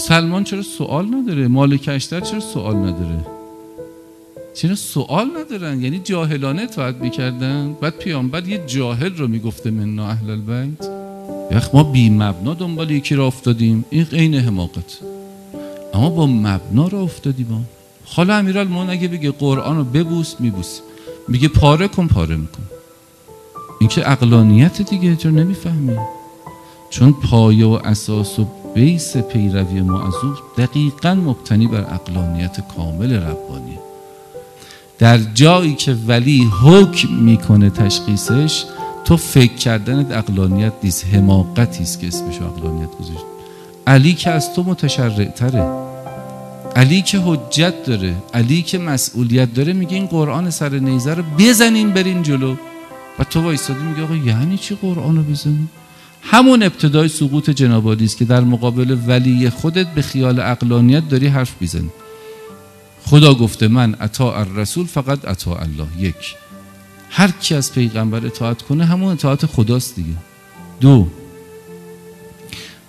سلمان چرا سوال نداره؟ مالک اشتر چرا سوال نداره؟ چرا سوال ندارن؟ یعنی جاهلانه اطاعت میکردن. بعد پیامبر یه جاهل رو میگفته منا اهل البیت، یخ ما بی مبنا دنبال یکی را افتادیم، این عین حماقت. اما با مبنا را افتادیم. خاله امیرالمومنین اگه بگه قرآن رو ببوس میبوسی، میگه پاره کن پاره میکن. این که عقلانیت دیگه، تو نمیفهمی. چون پایه و اساس و بیس پیروی ما از او دقیقاً مبتنی بر عقلانیت کامل ربانی. در جایی که ولی حکم میکنه تشخیصش، تو فکر کردنت عقلانیت نیست، حماقتی است که اسمش عقلانیت گذاشت. علی که از تو متشرع‌تره، علی که حجت داره، علی که مسئولیت داره، میگه این قرآن سر نیزه رو بزنین برین جلو. و تو وایسادی میگه آقا یعنی چی قرآن رو بزنین؟ همون ابتدای سقوط جناب عالی است که در مقابل ولی خودت به خیال عقلانیت داری حرف میزنی. خدا گفته من اطاع الرسول فقط اطاع الله. یک، هر کی از پیغمبر اطاعت کنه همون اطاعت خداست دیگه. دو،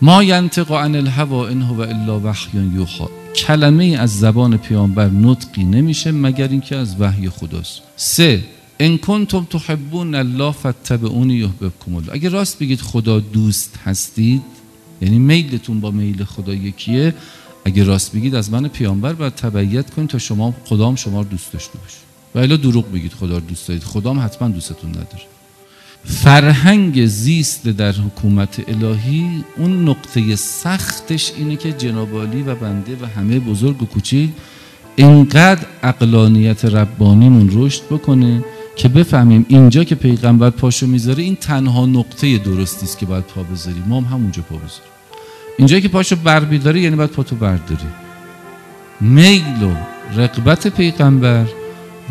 ما ینطق عن الهوا ان هو الا وحی یوحی، کلمه از زبان پیامبر نطقی نمیشه مگر اینکه از وحی خداست. سه، ان کنتم تحبون الله فاتبعونی یحببکم الله، اگه راست بگید خدا دوست هستید، یعنی میلتون با میل خدا یکیه، اگه راست بگید از من پیامبر بر تبعیت کنید تا شما خدام شما رو دوست داشته باشه. و الا دروغ بگید خدا رو دوست دارید، خدام حتما دوستتون نداره. فرهنگ زیست در حکومت الهی، اون نقطه سختش اینه که جناب عالی و بنده و همه بزرگ و کوچیک اینقدر عقلانیت ربانیمون رشد بکنه که بفهمیم اینجا که پیغمبر پاشو میذاره این تنها نقطه درستی است که باید پا بذاریم، ما هم همونجا پا بذاریم. اینجا که پاشو برمی‌داری یعنی باید پاتو برداری. میل و رغبت پیغمبر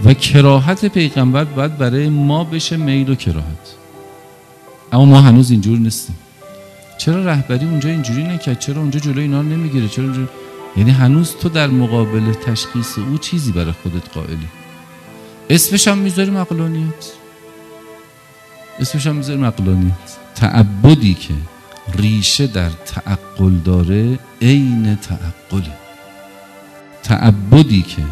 و کراهت پیغمبر باید برای ما بشه میل و کراهت. اما ما هنوز اینجور نیستیم. چرا رهبری اونجا اینجوری نکرد؟ چرا اونجا جلوی اینا نمیگیره؟ چرا اونجا؟ یعنی هنوز تو در مقابل تشخیص او چیزی برای خودت قائلی. اسمش هم میذاریم عقلانیت، اسمش هم میذاریم عقلانیت. تعبدی که ریشه در تعقل داره عین تعقله. تعبدی که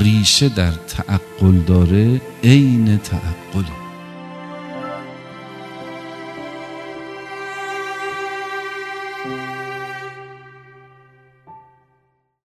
ریشه در تعقل داره عین تعقل.